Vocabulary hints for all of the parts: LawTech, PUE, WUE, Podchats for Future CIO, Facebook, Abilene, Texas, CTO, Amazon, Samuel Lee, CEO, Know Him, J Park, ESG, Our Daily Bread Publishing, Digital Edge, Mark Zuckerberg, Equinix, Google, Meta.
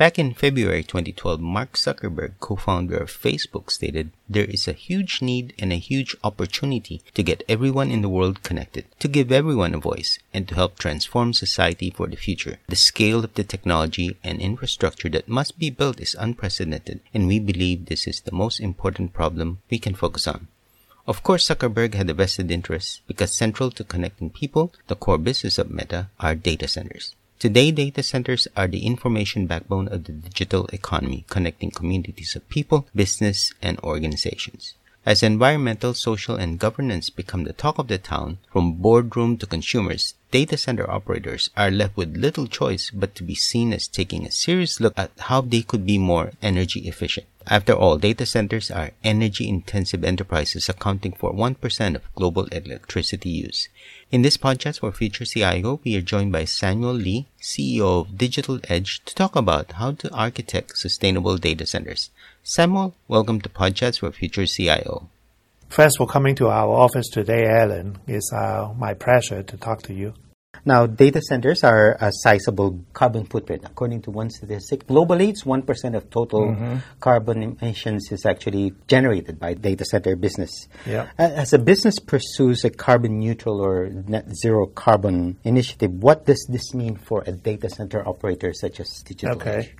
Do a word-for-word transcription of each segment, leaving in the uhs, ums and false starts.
Back in February twenty twelve, Mark Zuckerberg, co-founder of Facebook, stated, "There is a huge need and a huge opportunity to get everyone in the world connected, to give everyone a voice, and to help transform society for the future. The scale of the technology and infrastructure that must be built is unprecedented, and we believe this is the most important problem we can focus on." Of course, Zuckerberg had a vested interest because central to connecting people, the core business of Meta, are data centers. Today, data centers are the information backbone of the digital economy, connecting communities of people, business, and organizations. As environmental, social, and governance become the talk of the town, from boardroom to consumers, data center operators are left with little choice but to be seen as taking a serious look at how they could be more energy efficient. After all, data centers are energy-intensive enterprises accounting for one percent of global electricity use. In this podcast for Future C I O, we are joined by Samuel Lee, C E O of Digital Edge, to talk about how to architect sustainable data centers. Samuel, welcome to Podchats for Future C I O. Thanks for coming to our office today, Alan. It's uh, my pleasure to talk to you. Now, data centers are a sizable carbon footprint. According to one statistic, globally, it's one percent of total mm-hmm. carbon emissions is actually generated by data center business. Yeah. As a business pursues a carbon neutral or net zero carbon initiative, what does this mean for a data center operator such as Digital okay. Edge?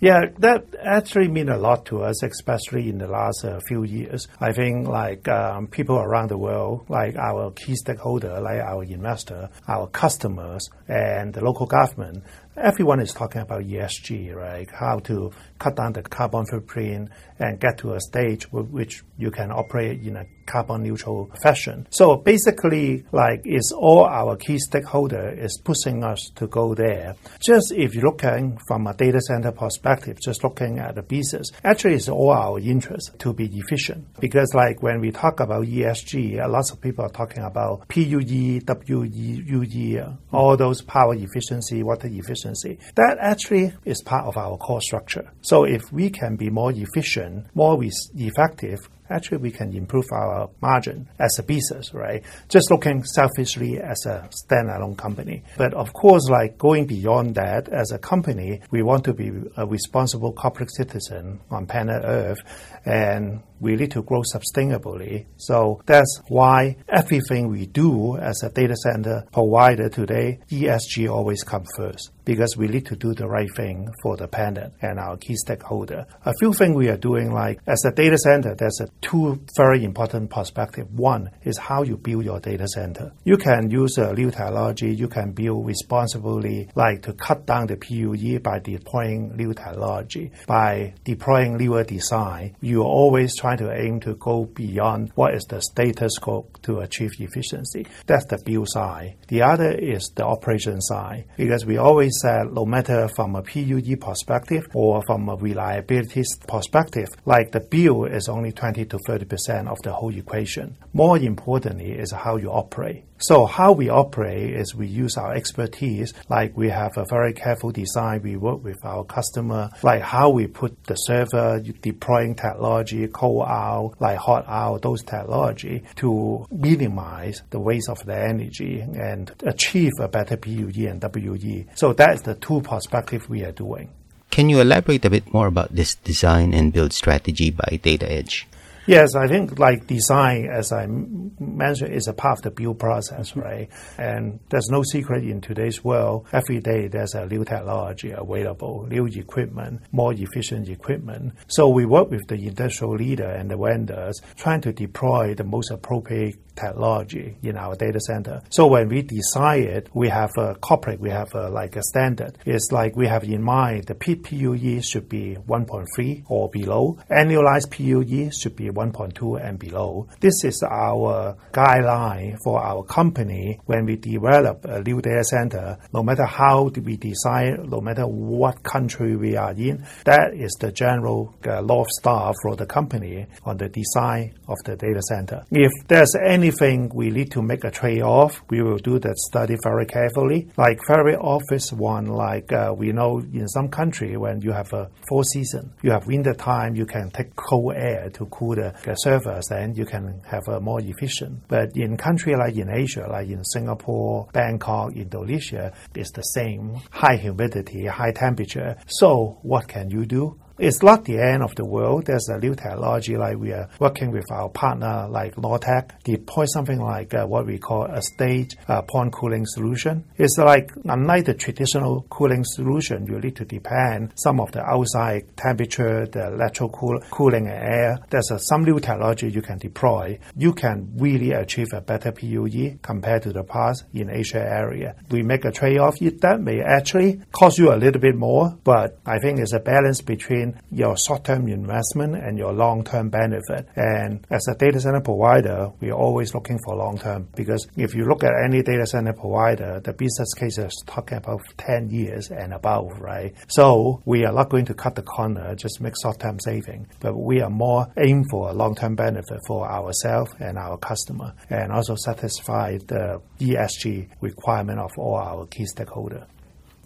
Yeah, that actually means a lot to us, especially in the last uh, few years. I think like um, people around the world, like our key stakeholder, like our investor, our customers, and the local government, everyone is talking about E S G, right? How to cut down the carbon footprint and get to a stage with which you can operate in a carbon neutral fashion. So basically, like, it's all our key stakeholder is pushing us to go there. Just if you're looking from a data center perspective, just looking at the business, actually it's all our interest to be efficient. Because like when we talk about E S G, lots of people are talking about P U E, W U E, all those power efficiency, water efficiency. That actually is part of our core structure. So if we can be more efficient, more effective, actually we can improve our margin as a business, right? Just looking selfishly as a standalone company. But of course, like going beyond that, as a company, we want to be a responsible corporate citizen on planet Earth, and we need to grow sustainably. So that's why everything we do as a data center provider today, E S G always comes first, because we need to do the right thing for the planet and our key stakeholder. A few things we are doing, like as a data center, there's a two very important perspectives. One is how you build your data center. You can use a new technology, you can build responsibly, like to cut down the P U E by deploying new technology, by deploying newer design. You are always trying to aim to go beyond what is the status quo to achieve efficiency. That's the build side. The other is the operation side, because we always said no matter from a P U E perspective or from a reliability perspective, like the build is only twenty to thirty percent of the whole equation. More importantly is how you operate. So how we operate is we use our expertise, like we have a very careful design, we work with our customer, like how we put the server, deploying technology, cold out, like hot out, those technology to minimize the waste of the energy and achieve a better P U E and W U E. So that's the two perspectives we are doing. Can you elaborate a bit more about this design and build strategy by Data Edge? Yes, I think like design, as I mentioned, is a part of the build process, right? And there's no secret in today's world. Every day there's a new technology available, new equipment, more efficient equipment. So we work with the industrial leader and the vendors trying to deploy the most appropriate technology in our data center. So when we design it, we have a corporate, we have a, like a standard. It's like we have in mind the peak P U E should be one point three or below. Annualized P U E should be one point two and below. This is our guideline for our company when we develop a new data center. No matter how we design, no matter what country we are in, that is the general uh, north star for the company on the design of the data center. If there's any Anything we need to make a trade-off, we will do that study very carefully. Like very obvious one, like uh, we know in some country when you have a four season, you have winter time, you can take cold air to cool the the, the servers, then you can have a more efficient. But in country like in Asia, like in Singapore, Bangkok, Indonesia, it's the same high humidity, high temperature. So what can you do? It's not the end of the world. There's a new technology like we are working with our partner like LawTech, deploy something like uh, what we call a stage uh, pond cooling solution. It's like, unlike the traditional cooling solution, you need to depend some of the outside temperature, the electrical cool, cooling and air. There's uh, some new technology you can deploy. You can really achieve a better P U E compared to the past in Asia area. We make a trade-off. That may actually cost you a little bit more, but I think it's a balance between your short-term investment and your long-term benefit. And as a data center provider, we're always looking for long-term, because if you look at any data center provider, the business case is talking about ten years and above, right? So we are not going to cut the corner, just make short-term saving, but we are more aim for a long-term benefit for ourselves and our customer, and also satisfy the E S G requirement of all our key stakeholders.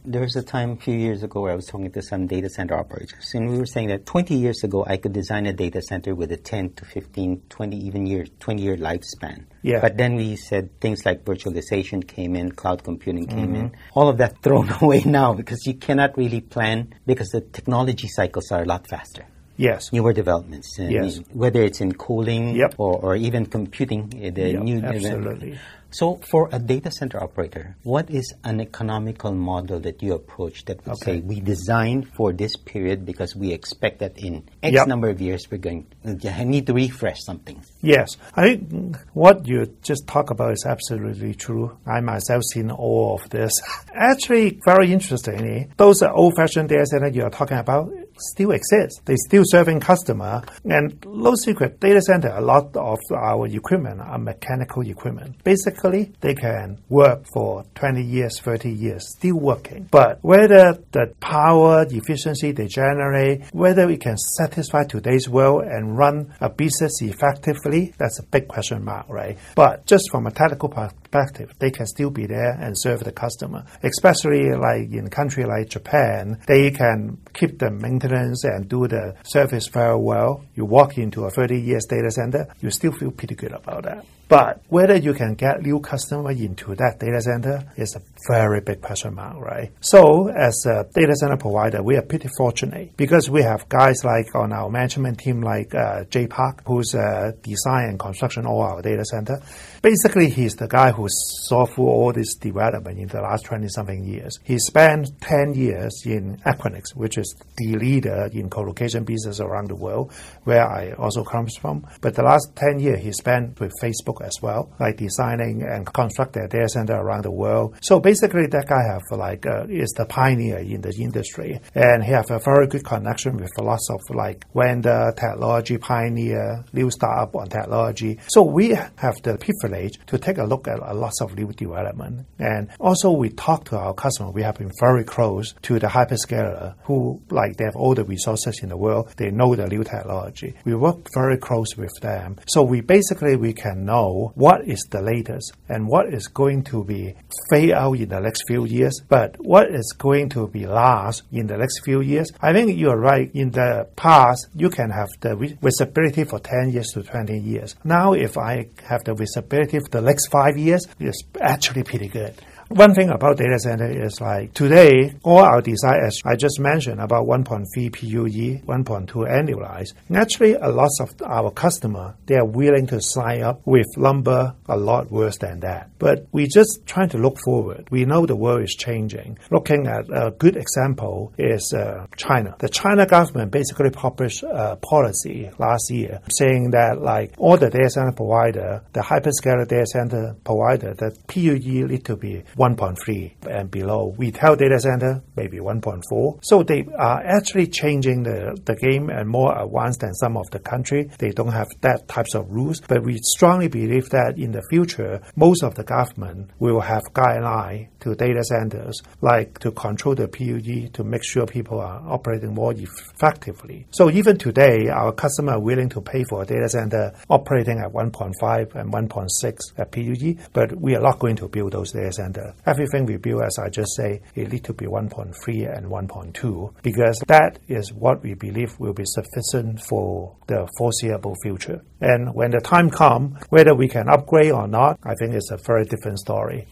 There was a time a few years ago where I was talking to some data center operators, and we were saying that twenty years ago, I could design a data center with a ten to fifteen, twenty even year, twenty year lifespan. Yeah. But then we said things like virtualization came in, cloud computing came mm-hmm. in, all of that thrown away now, because you cannot really plan, because the technology cycles are a lot faster. Yes. Newer developments. And yes. Whether it's in cooling yep. or, or even computing, the yep, new absolutely. Event. So for a data center operator, what is an economical model that you approach that would okay. say we design for this period because we expect that in X yep. number of years we're going to need to refresh something? Yes. I think what you just talked about is absolutely true. I myself seen all of this. Actually, very interestingly, those old-fashioned data centers you are talking about still exist. They still serving customer. And no secret, data center, a lot of our equipment are mechanical equipment. Basically, they can work for twenty years, thirty years, still working. But whether the power efficiency they generate, whether it can satisfy today's world and run a business effectively, that's a big question mark, right? But just from a technical perspective, they can still be there and serve the customer. Especially like in a country like Japan, they can keep the maintenance and do the service very well. You walk into a thirty years data center, you still feel pretty good about that. But whether you can get new customer into that data center is a very big question mark, right? So as a data center provider, we are pretty fortunate because we have guys like on our management team like uh, J Park, who's uh, design and construction all our data center. Basically, he's the guy who saw through all this development in the last twenty-something years. He spent ten years in Equinix, which is the leader in co-location business around the world, where I also comes from. But the last ten years, he spent with Facebook as well, like designing and construct their data center around the world. So basically that guy have like uh, is the pioneer in the industry, and he have a very good connection with lots of like vendor, technology pioneer, new startup on technology. So we have the privilege to take a look at a lot of new development, and also we talk to our customer. We have been very close to the hyperscaler, who like they have all the resources in the world, they know the new technology. We work very close with them, so we basically we can know what is the latest and what is going to be fade out in the next few years, but what is going to be last in the next few years. I think you are right. In the past, you can have the visibility for ten years to twenty years. Now, if I have the visibility for the next five years, it's actually pretty good. One thing about data center is like today, all our design, as I just mentioned, about one point three P U E, one point two annualized. Naturally, a lot of our customer, they are willing to sign up with lumber a lot worse than that. But we just trying to look forward. We know the world is changing. Looking at a good example is uh, China. The China government basically published a policy last year saying that like all the data center provider, the hyperscaler data center provider, the P U E need to be one point three and below. Retail data center, maybe one point four. So they are actually changing the, the game and more advanced than some of the country. They don't have that types of rules. But we strongly believe that in the future, most of the government will have guidelines to data centers, like to control the P U E, to make sure people are operating more effectively. So even today, our customers are willing to pay for a data center operating at one point five and one point six at P U E, but we are not going to build those data centers together. Everything we build, as I just say, it needs to be one point three and one point two, because that is what we believe will be sufficient for the foreseeable future. And when the time comes, whether we can upgrade or not, I think it's a very different story.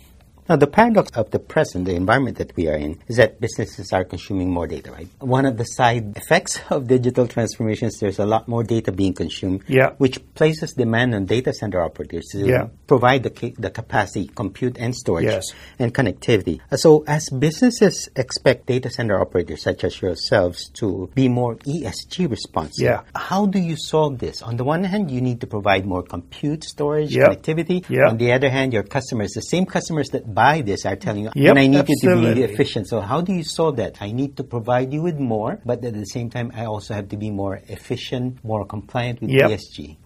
Now, the paradox of the present, the environment that we are in, is that businesses are consuming more data, right? One of the side effects of digital transformations, there's a lot more data being consumed, yeah. which places demand on data center operators to yeah. provide the, ca- the capacity, compute and storage, yes. and connectivity. So as businesses expect data center operators such as yourselves to be more E S G responsive, yeah. how do you solve this? On the one hand, you need to provide more compute, storage, yeah. connectivity. Yeah. On the other hand, your customers, the same customers that buy this are telling you, yep, and I need absolutely. you to be efficient. So how do you solve that? I need to provide you with more, but at the same time, I also have to be more efficient, more compliant with yep. E S G.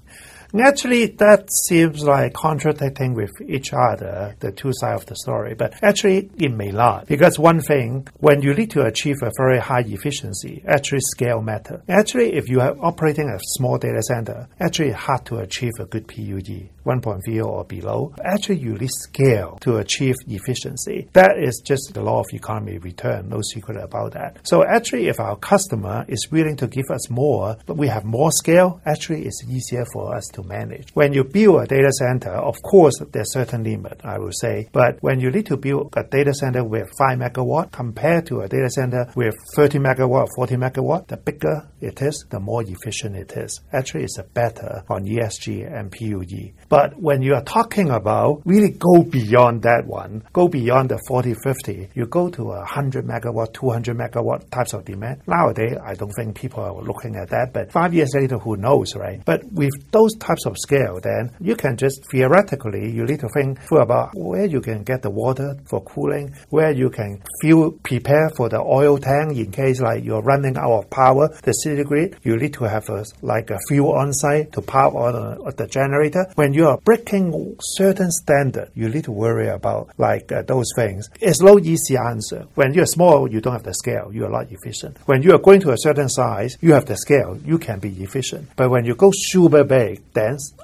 Naturally, that seems like contradicting with each other, the two sides of the story, but actually it may not. Because one thing, when you need to achieve a very high efficiency, actually scale matters. Actually, if you are operating a small data center, actually hard to achieve a good P U E, one point zero or below. Actually, you need scale to achieve efficiency. That is just the law of economy return, no secret about that. So actually, if our customer is willing to give us more, but we have more scale, actually it's easier for us to manage. When you build a data center, of course, there's certain limit, I will say. But when you need to build a data center with five megawatt compared to a data center with thirty megawatt, forty megawatt, the bigger it is, the more efficient it is. Actually, it's better on E S G and P U E. But when you are talking about really go beyond that one, go beyond the forty, fifty, you go to one hundred megawatt, two hundred megawatt types of demand. Nowadays, I don't think people are looking at that, but five years later, who knows, right? But with those types types of scale, then you can just theoretically, you need to think through about where you can get the water for cooling, where you can feel prepared for the oil tank in case like you're running out of power, the city grid, you need to have a, like a fuel on site to power on the, the generator. When you are breaking certain standard, you need to worry about like uh, those things. It's no easy answer. When you're small, you don't have the scale, you're not efficient. When you are going to a certain size, you have the scale, you can be efficient. But when you go super big, then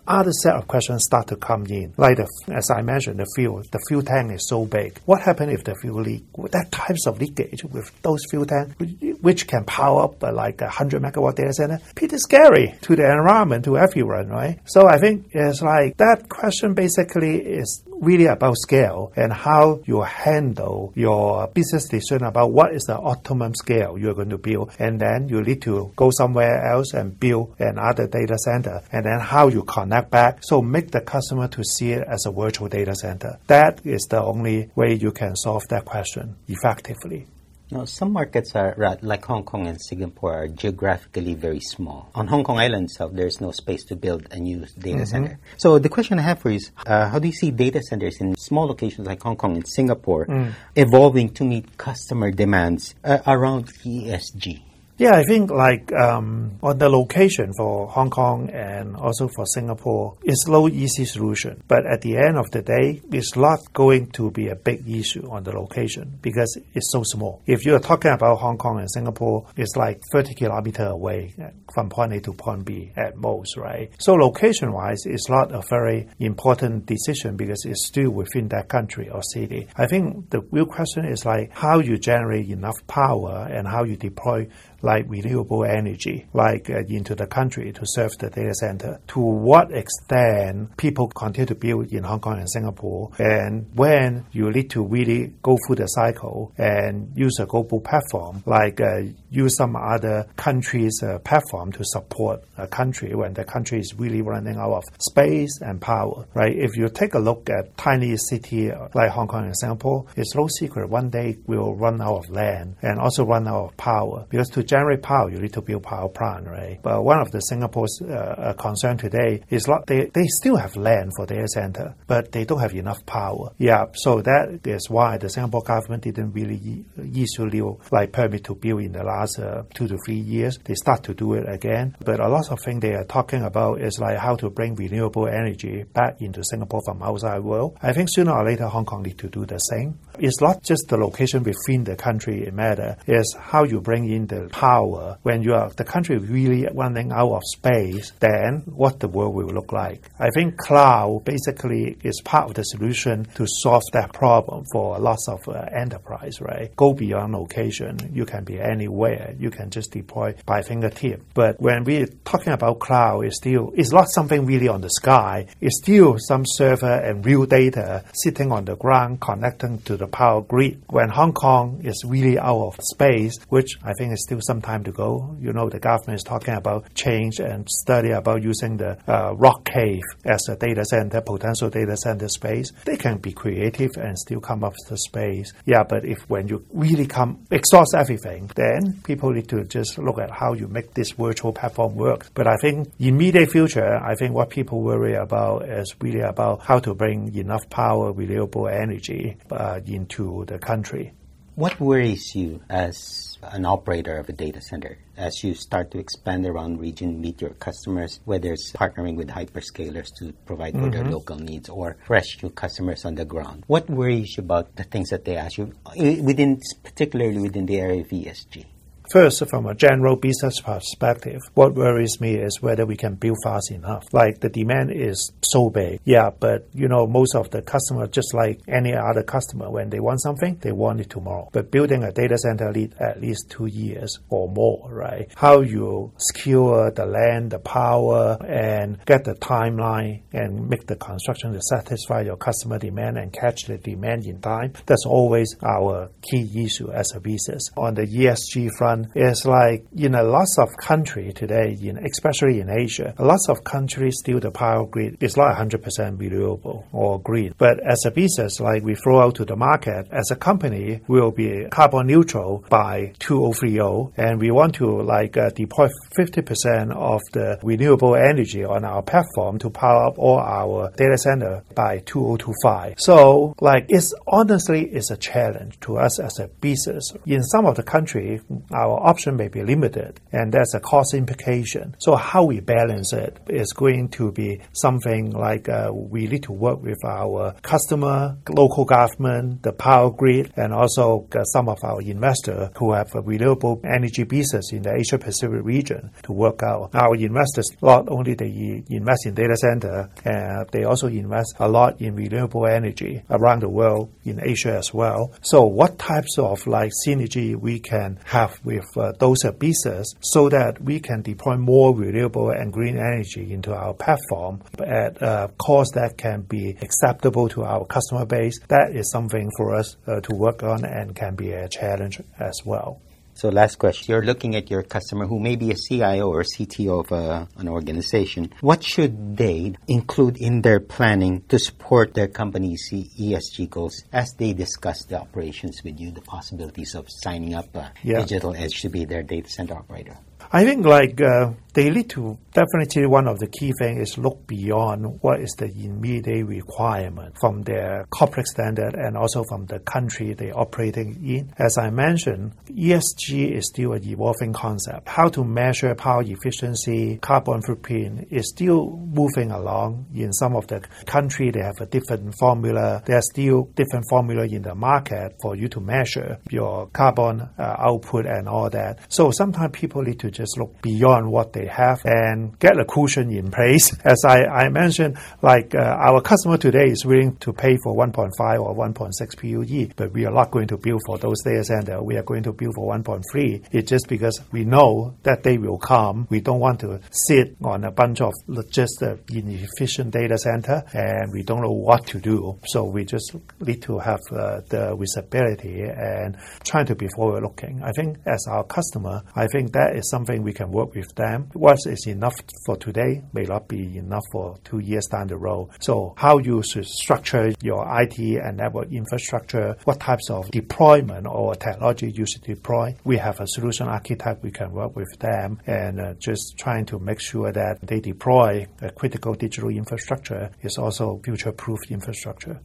other set of questions start to come in. Like, the, as I mentioned, the fuel, the fuel tank is so big. What happens if the fuel leak? That types of leakage with those fuel tanks, which can power up uh, like a one hundred megawatt data center, pretty scary to the environment, to everyone, right? So I think it's like that question basically is really about scale and how you handle your business decision about what is the optimum scale you're going to build. And then you need to go somewhere else and build another data center. And then how you connect back. So make the customer to see it as a virtual data center. That is the only way you can solve that question effectively. Now, some markets are, like Hong Kong and Singapore, are geographically very small. On Hong Kong Island itself, there's no space to build a new data mm-hmm. center. So the question I have for you is, uh, how do you see data centers in small locations like Hong Kong and Singapore mm. evolving to meet customer demands uh, around E S G? Yeah, I think like um, on the location for Hong Kong and also for Singapore, it's no easy solution. But at the end of the day, it's not going to be a big issue on the location because it's so small. If you're talking about Hong Kong and Singapore, it's like thirty kilometers away from point A to point B at most, right? So location-wise, it's not a very important decision because it's still within that country or city. I think the real question is like how you generate enough power and how you deploy like renewable energy, like uh, into the country to serve the data center. To what extent people continue to build in Hong Kong and Singapore, and when you need to really go through the cycle and use a global platform, like uh, use some other country's uh, platform to support a country when the country is really running out of space and power, right? If you take a look at tiny city like Hong Kong and Singapore, it's no secret one day we'll run out of land and also run out of power because to generate power, you need to build power plant, right? But one of the Singapore's uh, concern today is not they, they still have land for data center, but they don't have enough power. Yeah, so that is why the Singapore government didn't really e- issue new, like permit to build in the last uh, two to three years. They start to do it again. But a lot of things they are talking about is like how to bring renewable energy back into Singapore from outside world. I think sooner or later Hong Kong need to do the same. It's not just the location within the country it matters. It's how you bring in the power. When you are the country really running out of space, then what the world will look like. I think cloud basically is part of the solution to solve that problem for lots of uh, enterprise, right? Go beyond location. You can be anywhere. You can just deploy by fingertip. But when we're talking about cloud, it's still it's not something really on the sky. It's still some server and real data sitting on the ground connecting to the power grid. When Hong Kong is really out of space, which I think is still some time to go, you know, the government is talking about change and study about using the uh, rock cave as a data center, potential data center space. They can be creative and still come up with the space. Yeah, but if when you really come exhaust everything, then people need to just look at how you make this virtual platform work. But I think immediate future, I think what people worry about is really about how to bring enough power, renewable energy uh, into the country. What worries you as an operator of a data center as you start to expand around region, meet your customers, whether it's partnering with hyperscalers to provide for mm-hmm. their local needs or fresh new customers on the ground? What worries you about the things that they ask you, within, particularly within the area of E S G? First, from a general business perspective, what worries me is whether we can build fast enough. Like, the demand is so big. Yeah, but, you know, most of the customer, just like any other customer, when they want something, they want it tomorrow. But building a data center needs at least two years or more, right? How you secure the land, the power, and get the timeline and make the construction to satisfy your customer demand and catch the demand in time. That's always our key issue as a business. On the E S G front, it's like in a lots of countries today, in, especially in Asia, lots of countries still the power grid is not one hundred percent renewable or green. But as a business, like we throw out to the market, as a company, we'll be carbon neutral by two thousand thirty, and we want to like uh, deploy fifty percent of the renewable energy on our platform to power up all our data center by two thousand twenty-five. So like it's honestly is a challenge to us as a business. In some of the countries, our option may be limited, and that's a cost implication. So how we balance it is going to be something like uh, we need to work with our customer, local government, the power grid, and also uh, some of our investors who have a renewable energy business in the Asia-Pacific region to work out. Our investors, not only they invest in data center, uh, they also invest a lot in renewable energy around the world, in Asia as well. So what types of like synergy we can have with uh, those businesses so that we can deploy more renewable and green energy into our platform at a cost that can be acceptable to our customer base. That is something for us uh, to work on and can be a challenge as well. So last question, you're looking at your customer who may be a C I O or C T O of a, an organization. What should they include in their planning to support their company's E S G goals as they discuss the operations with you, the possibilities of signing up a yeah. Digital Edge to be their data center operator? I think like uh, they need to definitely one of the key things is look beyond what is the immediate requirement from their corporate standard and also from the country they are operating in. As I mentioned, E S G is still an evolving concept. How to measure power efficiency, carbon footprint is still moving along. In some of the country, they have a different formula. There are still different formula in the market for you to measure your carbon uh, output and all that. So sometimes people need to just look beyond what they have and get a cushion in place. As I, I mentioned, like uh, our customer today is willing to pay for one point five or one point six P U E, but we are not going to build for those data centers. We are going to build for one point three. It's just because we know that they will come. We don't want to sit on a bunch of just uh, inefficient data center, and we don't know what to do. So we just need to have uh, the visibility and trying to be forward-looking. I think as our customer, I think that is something we can work with them. What is enough for today may not be enough for two years down the road. So how you should structure your I T and network infrastructure, what types of deployment or technology you should deploy. We have a solution architect we can work with them and uh, just trying to make sure that they deploy a critical digital infrastructure is also future-proof infrastructure.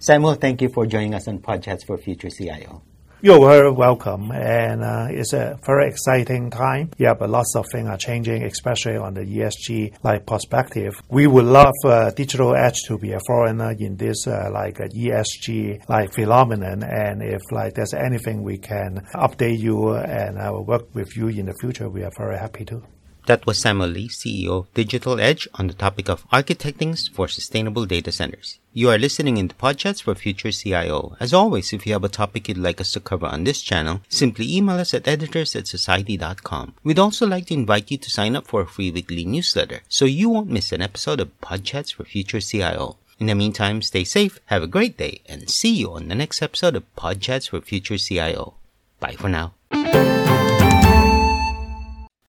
Samuel, thank you for joining us on Podchats for Future C I O. You're very welcome, and uh, it's a very exciting time. Yeah, but lots of things are changing, especially on the E S G like perspective. We would love uh, Digital Edge to be a foreigner in this uh, like E S G like phenomenon, and if like there's anything we can update you and I will work with you in the future, we are very happy to. That was Samuel Lee, C E O of Digital Edge, on the topic of architectings for sustainable data centers. You are listening in to Podchats for Future C I O. As always, if you have a topic you'd like us to cover on this channel, simply email us at editors at society dot com. We'd also like to invite you to sign up for a free weekly newsletter so you won't miss an episode of Podchats for Future C I O. In the meantime, stay safe, have a great day, and see you on the next episode of Podchats for Future C I O. Bye for now.